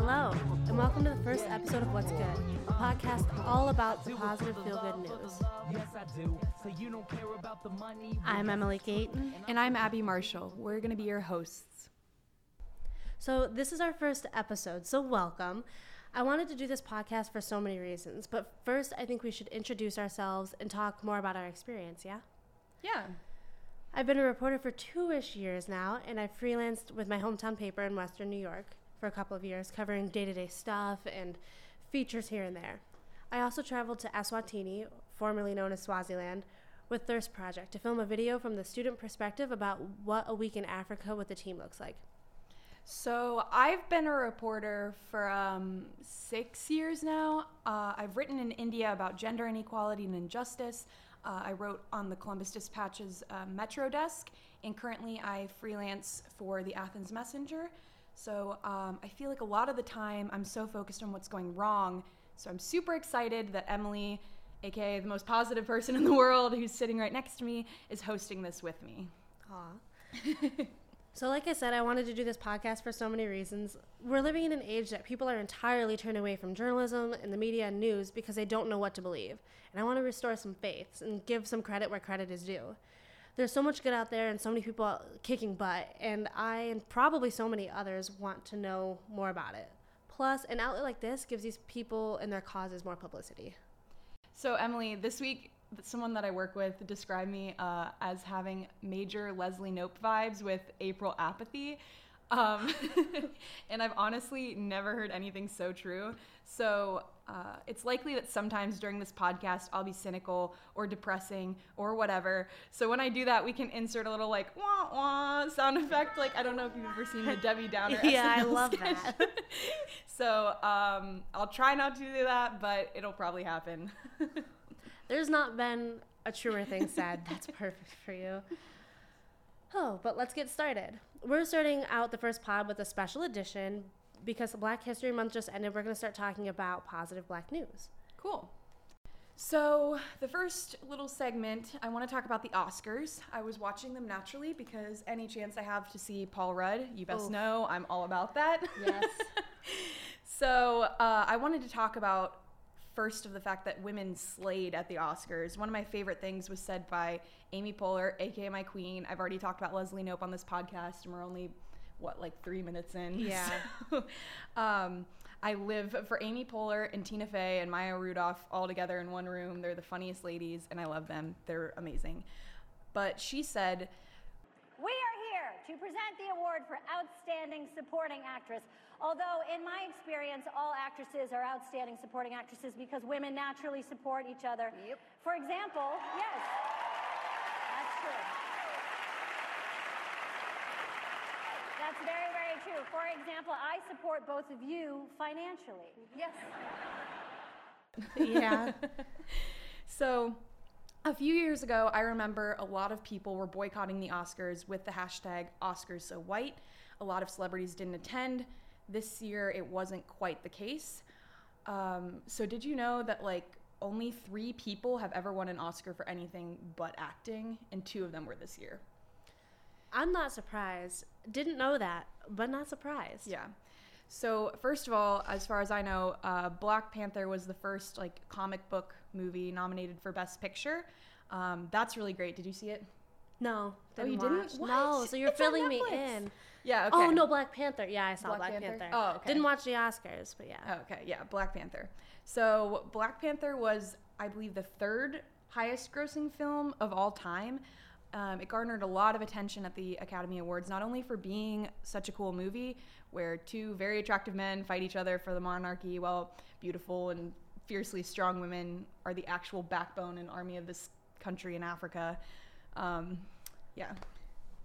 Hello, and welcome to the first episode of What's Good, a podcast all about the positive feel-good news. Yes, I do. So you don't care about the money. I'm Emily Gaten. And I'm Abby Marshall. We're going to be your hosts. So this is our first episode, so welcome. I wanted to do this podcast for so many reasons, but first I think we should introduce ourselves and talk more about our experience, yeah? Yeah. I've been a reporter for 2-ish years now, and I've freelanced with my hometown paper in Western New York for a couple of years, covering day-to-day stuff and features here and there. I also traveled to Eswatini, formerly known as Swaziland, with Thirst Project to film a video from the student perspective about what a week in Africa with the team looks like. So I've been a reporter for 6 years now. I've written in India about gender inequality and injustice. I wrote on the Columbus Dispatch's Metro desk, and currently I freelance for the Athens Messenger. So I feel like a lot of the time I'm so focused on what's going wrong. So I'm super excited that Emily, aka the most positive person in the world, who's sitting right next to me, is hosting this with me. Aw. So like I said, I wanted to do this podcast for so many reasons. We're living in an age that people are entirely turned away from journalism and the media and news because they don't know what to believe. And I want to restore some faiths and give some credit where credit is due. There's so much good out there and so many people kicking butt, and I and probably so many others want to know more about it. Plus, an outlet like this gives these people and their causes more publicity. So Emily, this week, someone that I work with described me as having major Leslie Knope vibes with April Apathy. And I've honestly never heard anything so true. So it's likely that sometimes during this podcast, I'll be cynical or depressing or whatever. So when I do that, we can insert a little like wah wah sound effect. Like, I don't know if you've ever seen the Debbie Downer. Yeah, SNL I love sketch. That. So I'll try not to do that, but it'll probably happen. There's not been a truer thing said. That's perfect for you. Oh, but let's get started. We're starting out the first pod with a special edition because Black History Month just ended. We're going to start talking about positive Black news. Cool. So the first little segment, I want to talk about the Oscars. I was watching them naturally because any chance I have to see Paul Rudd, you best know, I'm all about that. Yes. So I wanted to talk about first of the fact that women slayed at the Oscars. One of my favorite things was said by Amy Poehler, aka my queen. I've already talked about Leslie Knope on this podcast, and we're only, like 3 minutes in? Yeah. So, I live for Amy Poehler and Tina Fey and Maya Rudolph all together in one room. They're the funniest ladies, and I love them. They're amazing. But she said, "We are here to present the award for Outstanding Supporting Actress. Although, in my experience, all actresses are outstanding supporting actresses because women naturally support each other." Yep. For example, yes, that's true. That's very, very true. For example, I support both of you financially. Yes. Yeah. So, a few years ago, I remember a lot of people were boycotting the Oscars with the hashtag #OscarsSoWhite. A lot of celebrities didn't attend. This year, it wasn't quite the case. So did you know that only 3 people have ever won an Oscar for anything but acting, and 2 of them were this year? I'm not surprised. Didn't know that, but not surprised. Yeah. So first of all, as far as I know, Black Panther was the first comic book movie nominated for Best Picture. That's really great. Did you see it? No. Didn't? What? No, so you're filling me in. Yeah, okay. Oh, no, Black Panther. Yeah, I saw Black Panther. Oh, okay. Didn't watch the Oscars, but yeah. Oh, okay, yeah, Black Panther. So Black Panther was, I believe, the 3rd highest grossing film of all time. It garnered a lot of attention at the Academy Awards, not only for being such a cool movie where 2 very attractive men fight each other for the monarchy, while beautiful and fiercely strong women are the actual backbone and army of this country in Africa. Yeah.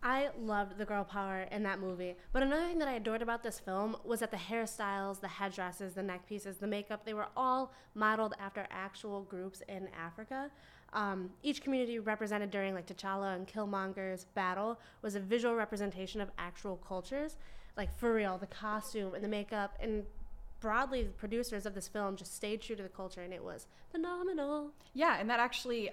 I loved the girl power in that movie, but another thing that I adored about this film was that the hairstyles, the headdresses, the neck pieces, the makeup, they were all modeled after actual groups in Africa. Each community represented during T'Challa and Killmonger's battle was a visual representation of actual cultures. For real, the costume and the makeup, and broadly the producers of this film just stayed true to the culture, and it was phenomenal. Yeah, and that actually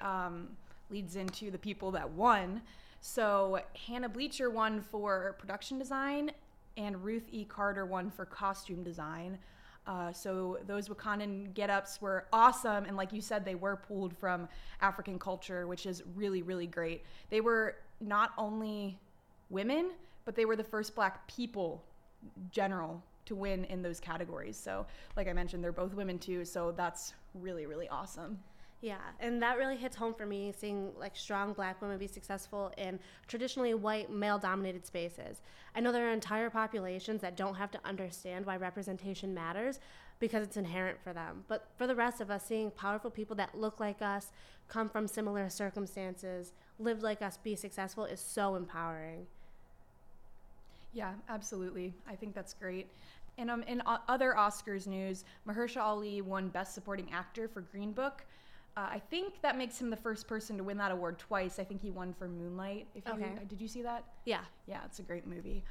leads into the people that won. So Hannah Bleacher won for production design, and Ruth E. Carter won for costume design. So those Wakandan get-ups were awesome, and like you said, they were pulled from African culture, which is really, really great. They were not only women, but they were the first Black people, general, to win in those categories. So like I mentioned, they're both women too, so that's really, really awesome. Yeah, and that really hits home for me, seeing like strong Black women be successful in traditionally white, male-dominated spaces. I know there are entire populations that don't have to understand why representation matters because it's inherent for them. But for the rest of us, seeing powerful people that look like us, come from similar circumstances, live like us, be successful is so empowering. Yeah, absolutely. I think that's great. And in other Oscars news, Mahershala Ali won Best Supporting Actor for Green Book. I think that makes him the first person to win that award twice. I think he won for Moonlight. Did you see that? Yeah. Yeah, it's a great movie.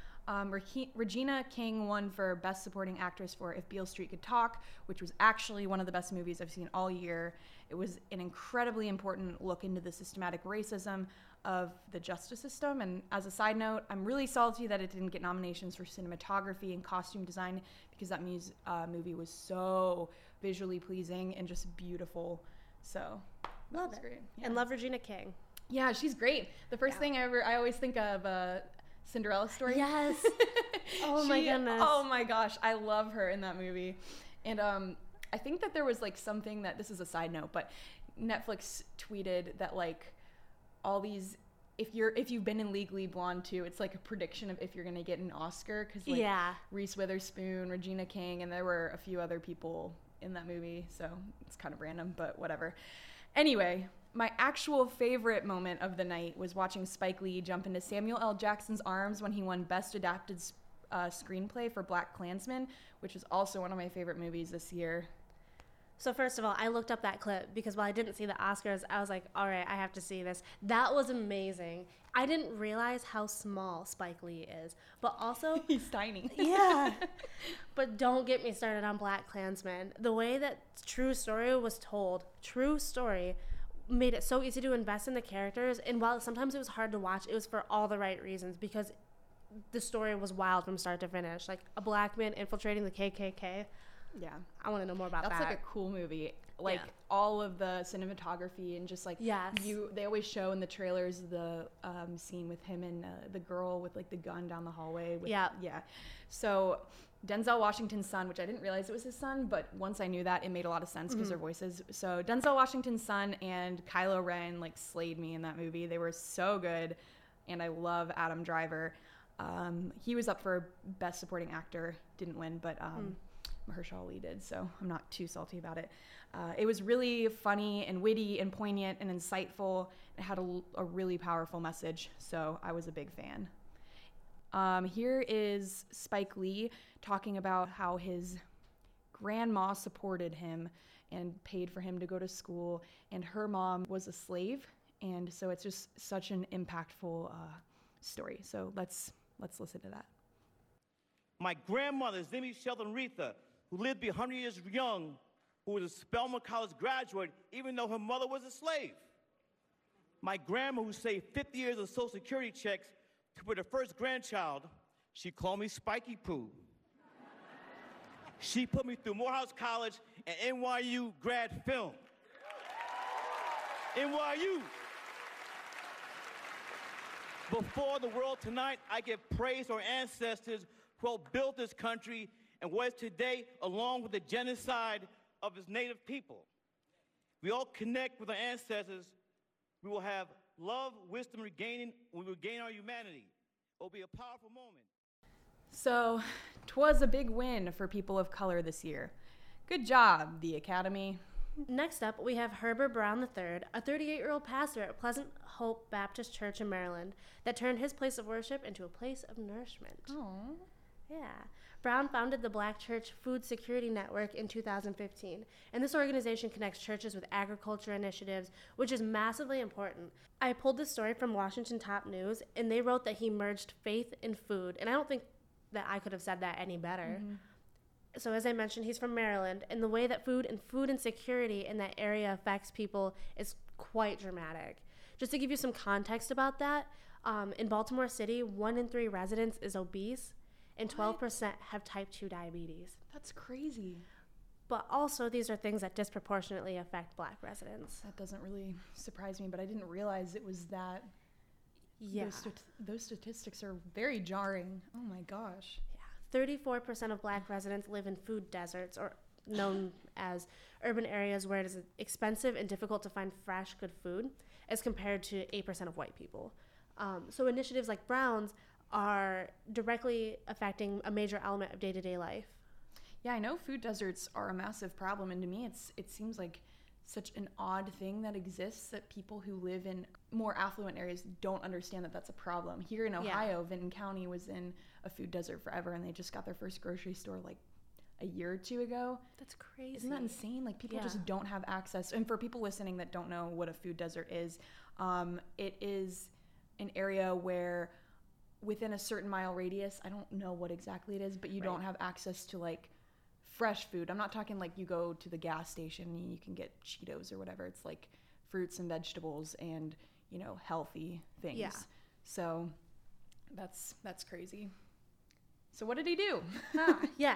Regina King won for Best Supporting Actress for If Beale Street Could Talk, which was actually one of the best movies I've seen all year. It was an incredibly important look into the systematic racism of the justice system. And as a side note, I'm really salty that it didn't get nominations for cinematography and costume design, because that movie was so visually pleasing and just beautiful. So love it. Great. Yeah. And love Regina King. Yeah, she's great. The first thing I always think of Cinderella story. Yes. Oh my goodness. Oh my gosh, I love her in that movie. And I think that there was like something that, this is a side note, but Netflix tweeted that like all these, if you've been in Legally Blonde too, it's like a prediction of if you're gonna get an Oscar, because like Reese Witherspoon, Regina King, and there were a few other people in that movie, so it's kind of random, but whatever. Anyway, my actual favorite moment of the night was watching Spike Lee jump into Samuel L. Jackson's arms when he won Best Adapted Screenplay for Black Klansman, which is also one of my favorite movies this year. So first of all, I looked up that clip because while I didn't see the Oscars, I was like, all right, I have to see this. That was amazing. I didn't realize how small Spike Lee is, but also... He's tiny. Yeah. But don't get me started on Black Klansman. The way that true story was told, made it so easy to invest in the characters. And while sometimes it was hard to watch, it was for all the right reasons, because the story was wild from start to finish. Like a Black man infiltrating the KKK. Yeah, I want to know more about that. That's like a cool movie. Like all of the cinematography and just like they always show in the trailers the scene with him and the girl with like the gun down the hallway. So Denzel Washington's son, which I didn't realize it was his son, but once I knew that, it made a lot of sense because their voices. So Denzel Washington's son and Kylo Ren like slayed me in that movie. They were so good, and I love Adam Driver. He was up for Best Supporting Actor, didn't win, but. Mahershala Ali did, so I'm not too salty about it. It was really funny and witty and poignant and insightful. It had a really powerful message, so I was a big fan. Here is Spike Lee talking about how his grandma supported him and paid for him to go to school, and her mom was a slave, and so it's just such an impactful story. So let's listen to that. My grandmother, Zimmy Sheldon Retha, who lived to be 100 years young, who was a Spelman College graduate, even though her mother was a slave. My grandma, who saved 50 years of Social Security checks to put her first grandchild, she called me Spiky Poo. She put me through Morehouse College and NYU grad film. NYU! Before the world tonight, I give praise to our ancestors who built this country and what is today, along with the genocide of its native people. We all connect with our ancestors. We will have love, wisdom, regaining. We will gain our humanity. It will be a powerful moment. So, 'twas a big win for people of color this year. Good job, the Academy. Next up, we have Herbert Brown III, a 38-year-old pastor at Pleasant Hope Baptist Church in Maryland that turned his place of worship into a place of nourishment. Aww. Yeah. Brown founded the Black Church Food Security Network in 2015, and this organization connects churches with agriculture initiatives, which is massively important. I pulled this story from Washington Top News, and they wrote that he merged faith and food, and I don't think that I could have said that any better. Mm-hmm. So as I mentioned, he's from Maryland, and the way that food insecurity in that area affects people is quite dramatic. Just to give you some context about that, in Baltimore City, 1 in 3 residents is obese. and 12% have type 2 diabetes. That's crazy. But also, these are things that disproportionately affect Black residents. That doesn't really surprise me, but I didn't realize it was that. Yeah. Those statistics are very jarring. Oh, my gosh. Yeah. 34% of Black residents live in food deserts, or known as urban areas, where it is expensive and difficult to find fresh, good food, as compared to 8% of white people. So initiatives like Brown's are directly affecting a major element of day-to-day life. Yeah, I know food deserts are a massive problem, and to me it seems like such an odd thing that exists, that people who live in more affluent areas don't understand that that's a problem. Here in Ohio, yeah. Vinton County was in a food desert forever, and they just got their first grocery store like a year or two ago. That's crazy. Isn't that insane? Like, people yeah. just don't have access. And for people listening that don't know what a food desert is, it is an area where within a certain mile radius, I don't know what exactly it is, but you right. don't have access to, like, fresh food. I'm not talking like you go to the gas station and you can get Cheetos or whatever. It's like fruits and vegetables and, you know, healthy things. Yeah. So that's crazy. So what did he do?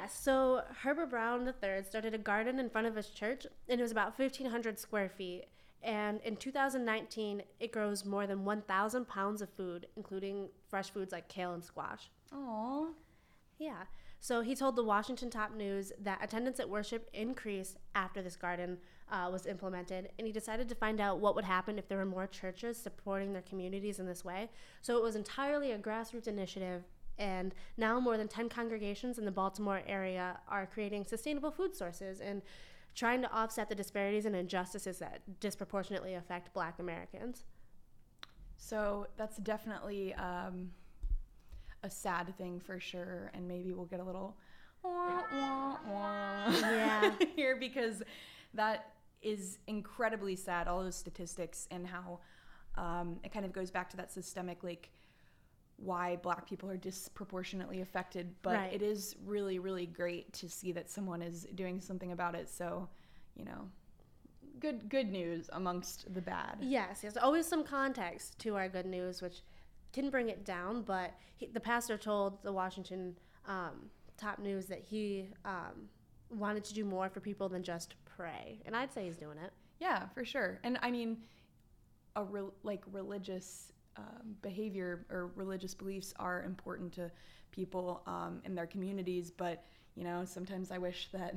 So Herbert Brown III started a garden in front of his church, and it was about 1,500 square feet. And in 2019, it grows more than 1,000 pounds of food, including fresh foods like kale and squash. Aww. Yeah. So he told the Washington Top News that attendance at worship increased after this garden was implemented, and he decided to find out what would happen if there were more churches supporting their communities in this way. So it was entirely a grassroots initiative, and now more than 10 congregations in the Baltimore area are creating sustainable food sources and trying to offset the disparities and injustices that disproportionately affect Black Americans. So that's definitely a sad thing for sure, and maybe we'll get a little wah, wah, wah yeah. here, because that is incredibly sad, all those statistics, and how it kind of goes back to that systemic, like, why Black people are disproportionately affected, but right. it is really, really great to see that someone is doing something about it. So, you know, good news amongst the bad. Yes, there's always some context to our good news, which can bring it down, but the pastor told the Washington Top News that he wanted to do more for people than just pray, and I'd say he's doing it. Yeah, for sure. And I mean, religious behavior or religious beliefs are important to people in their communities, but, you know, sometimes I wish that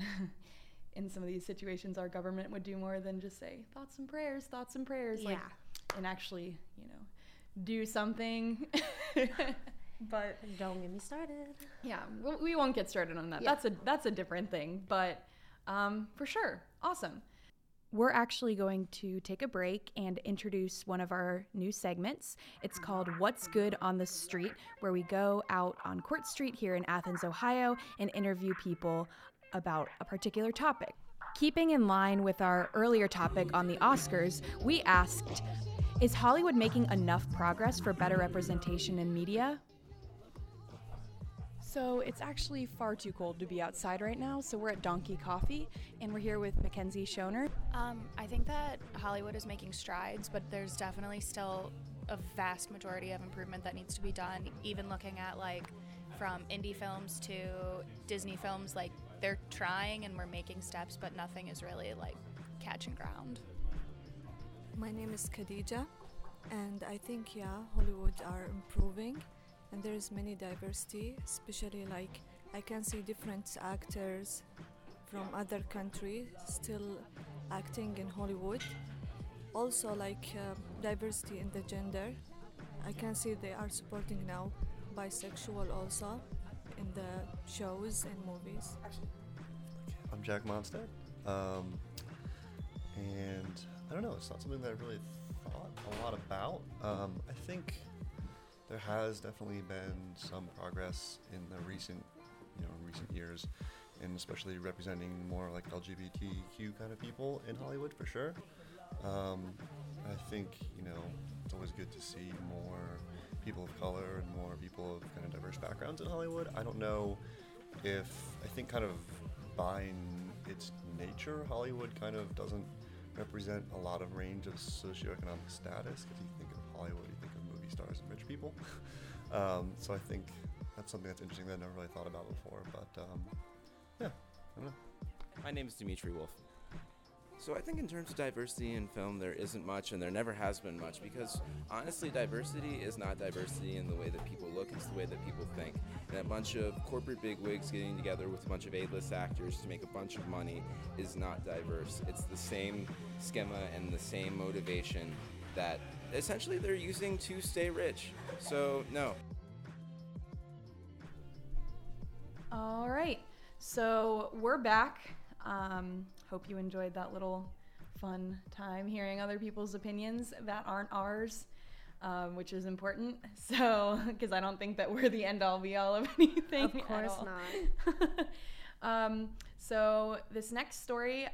in some of these situations our government would do more than just say thoughts and prayers yeah. like, and actually, you know, do something. But don't get me started. Yeah, we won't get started on that. Yeah. That's a different thing, but for sure. Awesome. We're actually going to take a break and introduce one of our new segments. It's called What's Good on the Street, where we go out on Court Street here in Athens, Ohio, and interview people about a particular topic. Keeping in line with our earlier topic on the Oscars, we asked, is Hollywood making enough progress for better representation in media? So it's actually far too cold to be outside right now, so we're at Donkey Coffee, and we're here with Mackenzie Schoner. I think that Hollywood is making strides, but there's definitely still a vast majority of improvement that needs to be done, even looking at, like, from indie films to Disney films. Like, they're trying and we're making steps, but nothing is really, like, catching ground. My name is Khadija, and I think, Hollywood are improving. And there is many diversity, especially, like, I can see different actors from other countries still acting in Hollywood. Also, like, diversity in the gender. I can see they are supporting now bisexual also in the shows and movies. I'm Jack Mondstadt, and I don't know, it's not something that I really thought a lot about. I think there has definitely been some progress in the recent years, and especially representing more like LGBTQ kind of people in Hollywood, for sure. I think, you know, it's always good to see more people of color and more people of kind of diverse backgrounds in Hollywood. I don't know if, I think kind of by its nature, Hollywood kind of doesn't represent a lot of range of socioeconomic status. If you think of Hollywood, you think of stars and rich people. So I think that's something that's interesting that I never really thought about before. But yeah, I don't know. My name is Dimitri Wolf. So I think in terms of diversity in film, there isn't much, and there never has been much, because honestly, diversity is not diversity in the way that people look, it's the way that people think. And a bunch of corporate bigwigs getting together with a bunch of A-list actors to make a bunch of money is not diverse. It's the same schema and the same motivation that essentially they're using to stay rich. So, no. All right, so we're back. Hope you enjoyed that little fun time hearing other people's opinions that aren't ours, which is important. So, because I don't think that we're the end all be all of anything. Of course not. So this next story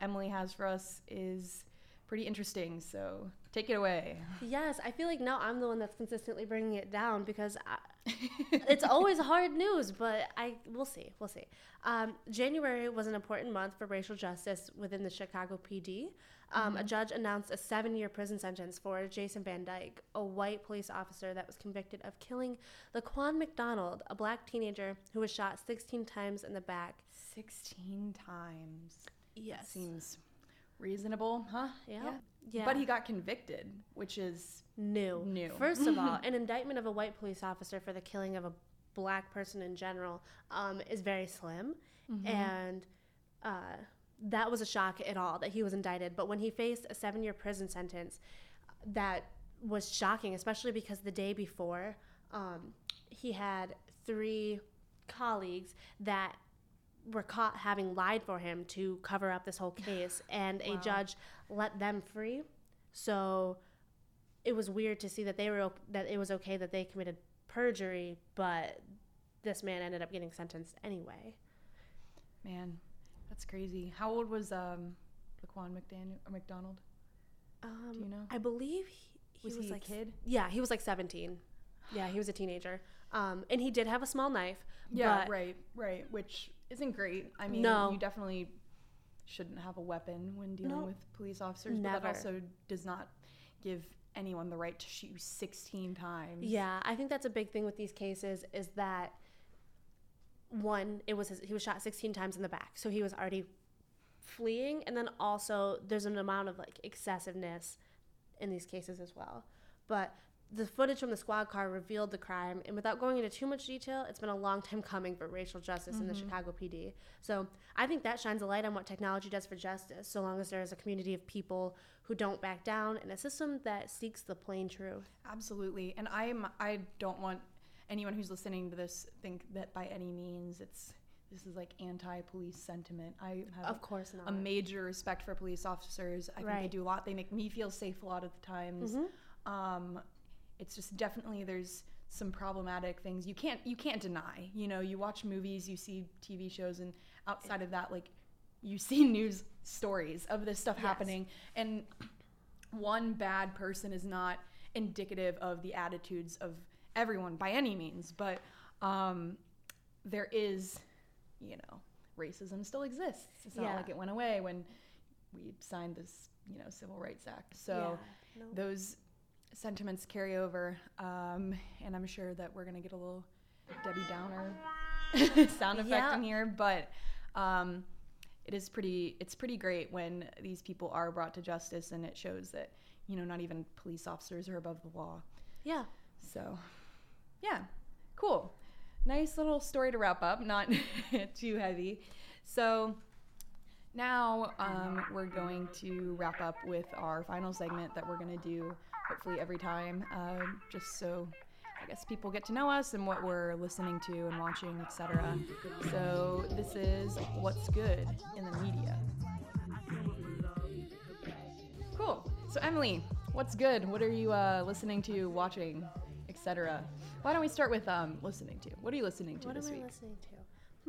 Emily has for us is pretty interesting. So take it away. Yes, I feel like now I'm the one that's consistently bringing it down because it's always hard news, but we'll see. January was an important month for racial justice within the Chicago PD. A judge announced a 7-year prison sentence for Jason Van Dyke, a white police officer that was convicted of killing Laquan McDonald, a black teenager who was shot 16 times in the back. 16 times. Yes. Seems reasonable, huh? Yeah. But he got convicted, which is new. First of all, an indictment of a white police officer for the killing of a black person in general is very slim, and that was a shock at all that he was indicted. But when he faced a 7-year prison sentence, that was shocking, especially because the day before, he had 3 colleagues that were caught having lied for him to cover up this whole case, and a judge let them free. So it was weird to see that it was okay that they committed perjury, but this man ended up getting sentenced anyway. Man, that's crazy. How old was Laquan McDonald? Do you know? I believe he was like a kid. Yeah, he was like 17. Yeah, he was a teenager. And he did have a small knife. Yeah, but right, which isn't great. I mean, you definitely shouldn't have a weapon when dealing with police officers, never. But that also does not give anyone the right to shoot you 16 times. Yeah, I think that's a big thing with these cases is that, one, he was shot 16 times in the back, so he was already fleeing, and then also there's an amount of like excessiveness in these cases as well. But the footage from the squad car revealed the crime, and without going into too much detail, it's been a long time coming for racial justice in the Chicago PD. So I think that shines a light on what technology does for justice, so long as there is a community of people who don't back down and a system that seeks the plain truth. Absolutely. And I don't want anyone who's listening to this think that by any means this is like anti-police sentiment. I have of course not. A major respect for police officers. I think they do a lot. They make me feel safe a lot of the times. It's just definitely there's some problematic things you can't deny. You know, you watch movies, you see TV shows, and outside of that, like, you see news stories of this stuff happening. And one bad person is not indicative of the attitudes of everyone by any means. But there is, racism still exists. It's not like it went away when we signed this, Civil Rights Act. So those sentiments carry over, and I'm sure that we're gonna get a little Debbie Downer sound effect in here, but it's pretty great when these people are brought to justice, and it shows that not even police officers are above the law. Cool, nice little story to wrap up, not too heavy. So now we're going to wrap up with our final segment that we're going to do hopefully every time, just so I guess people get to know us and what we're listening to and watching, etc. So this is What's Good in the Media. Cool. So Emily, what's good? What are you listening to, watching, etc.? Why don't we start with listening to? What are you listening to this week? What am I listening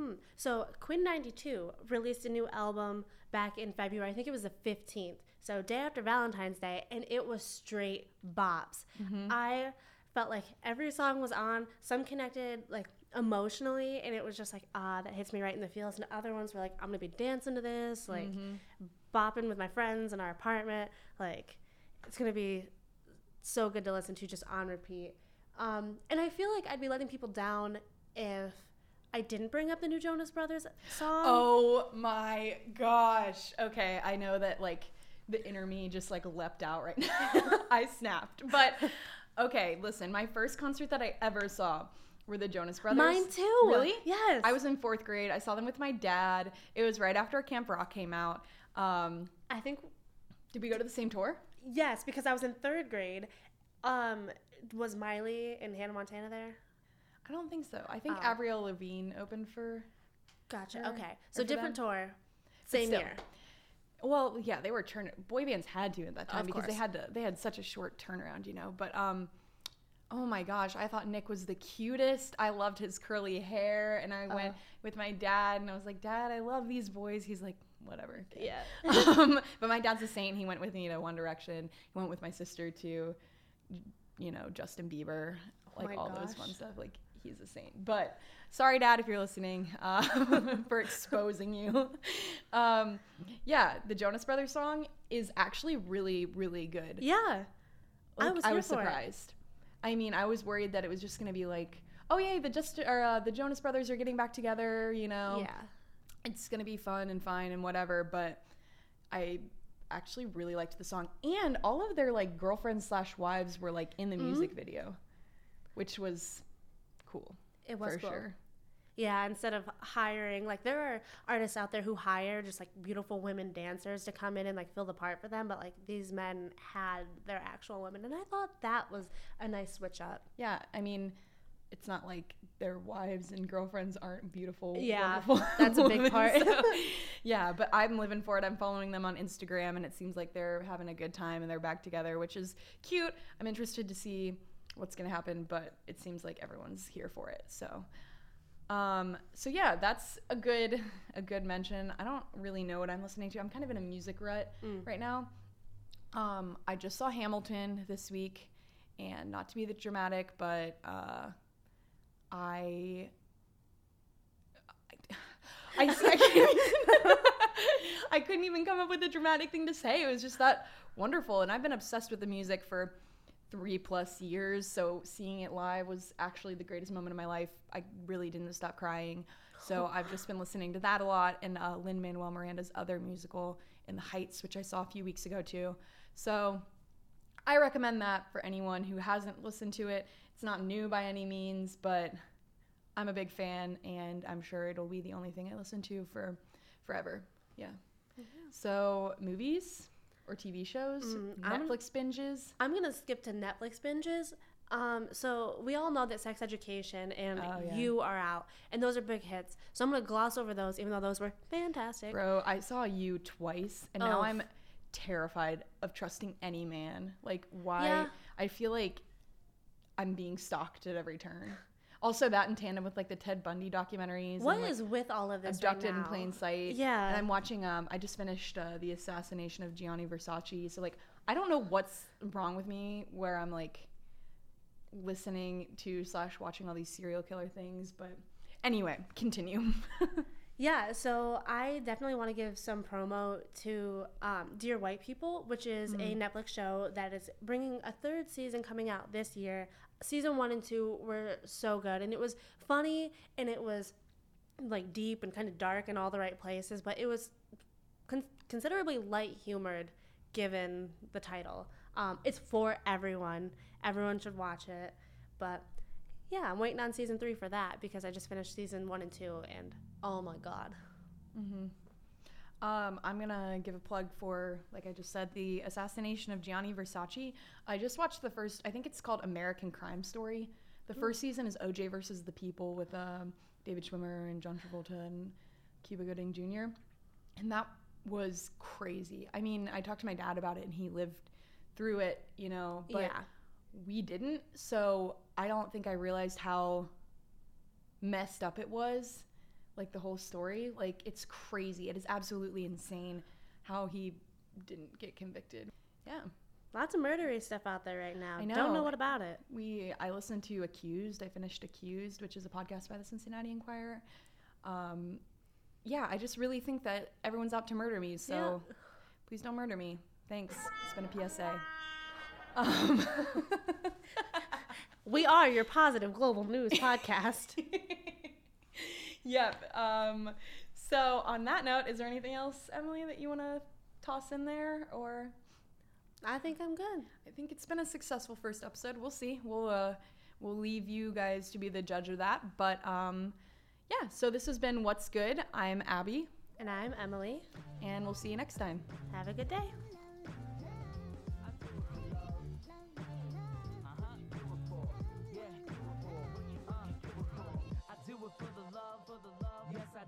to? So Quinn92 released a new album back in February. I think it was the 15th. So day after Valentine's Day, and it was straight bops. I felt like every song was on. Some connected like emotionally, and it was just like, that hits me right in the feels. And other ones were like, I'm gonna be dancing to this, like bopping with my friends in our apartment. Like, it's gonna be so good to listen to, just on repeat. And I feel like I'd be letting people down if I didn't bring up the new Jonas Brothers song. Oh my gosh. Okay, I know that like the inner me just like leapt out right now. I snapped. But okay, listen, my first concert that I ever saw were the Jonas Brothers. Mine too. Really? Yes. I was in fourth grade. I saw them with my dad. It was right after Camp Rock came out. I think. Did we go to the same tour? Yes, because I was in third grade. Was Miley and Hannah Montana there? I don't think so. I think Avril Lavigne opened for. Gotcha. Her, okay. So different them. Tour. Same still, year. Well, yeah, they were boy bands had to at that time because they had such a short turnaround, you know. But oh my gosh, I thought Nick was the cutest. I loved his curly hair, and I went with my dad, and I was like, "Dad, I love these boys." He's like, "Whatever." Okay. Yeah. But my dad's a saint. He went with me to One Direction. He went with my sister to, you know, Justin Bieber, like those fun stuff. Like he's a saint. But sorry, Dad, if you're listening, for exposing you. Yeah, the Jonas Brothers song is actually really, really good. Yeah, like, I was surprised. I mean, I was worried that it was just going to be like, oh, yay, the Jonas Brothers are getting back together, you know. Yeah. It's going to be fun and fine and whatever, but I actually really liked the song. And all of their, like, girlfriends/wives were, like, in the music video, which was cool. It was cool. For sure. Yeah, instead of hiring, like, there are artists out there who hire just, like, beautiful women dancers to come in and, like, fill the part for them. But, like, these men had their actual women. And I thought that was a nice switch up. Yeah, I mean, it's not like their wives and girlfriends aren't beautiful. Yeah, that's a big part. So, yeah, but I'm living for it. I'm following them on Instagram, and it seems like they're having a good time and they're back together, which is cute. I'm interested to see what's going to happen, but it seems like everyone's here for it, so... So yeah, that's a good mention. I don't really know what I'm listening to. I'm kind of in a music rut right now. I just saw Hamilton this week, and not to be that dramatic, but I couldn't even come up with a dramatic thing to say. It was just that wonderful, and I've been obsessed with the music for 3+ years, so seeing it live was actually the greatest moment of my life. I really didn't stop crying, so I've just been listening to that a lot, and Lin-Manuel Miranda's other musical, In the Heights, which I saw a few weeks ago too. So I recommend that for anyone who hasn't listened to it. It's not new by any means, but I'm a big fan, and I'm sure it'll be the only thing I listen to for forever. Yeah. So movies or TV shows, Netflix binges. I'm going to skip to Netflix binges. So we all know that Sex Education and You Are Out, and those are big hits. So I'm going to gloss over those, even though those were fantastic. Bro, I saw You twice, and now I'm terrified of trusting any man. Like, why? Yeah. I feel like I'm being stalked at every turn. Also, that in tandem with, like, the Ted Bundy documentaries. What and, like, is with all of this Abducted right now? In Plain Sight. Yeah. And I'm watching, I just finished The Assassination of Gianni Versace. So, like, I don't know what's wrong with me where I'm, like, listening to / watching all these serial killer things. But anyway, continue. Yeah, so I definitely want to give some promo to Dear White People, which is a Netflix show that is bringing a third season coming out this year. Season 1 and 2 were so good, and it was funny, and it was like deep and kind of dark in all the right places, but it was considerably light-humored given the title. It's for everyone. Everyone should watch it, but yeah, I'm waiting on season 3 for that because I just finished season 1 and 2, and oh my god. I'm gonna give a plug for, like I just said, The Assassination of Gianni Versace. I just watched the first, I think it's called American Crime Story. The first season is OJ versus the People with David Schwimmer and John Travolta and Cuba Gooding Jr. And that was crazy. I mean, I talked to my dad about it, and he lived through it, you know, but we didn't. So I don't think I realized how messed up it was. Like, the whole story, like, it's crazy. It is absolutely insane how he didn't get convicted. Yeah. Lots of murdery stuff out there right now. I know. Don't know what about it. I listened to Accused. I finished Accused, which is a podcast by the Cincinnati Enquirer. Yeah, I just really think that everyone's out to murder me, so please don't murder me. Thanks. It's been a PSA. We are your positive global news podcast. Yep. So on that note, is there anything else, Emily, that you want to toss in there? Or I think I'm good. I think it's been a successful first episode. We'll see. We'll leave you guys to be the judge of that. But yeah, so this has been What's Good. I'm Abby. And I'm Emily. And we'll see you next time. Have a good day.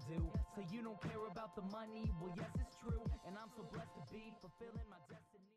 Do. So you don't care about the money? Well, yes, it's true, and I'm so blessed to be fulfilling my destiny.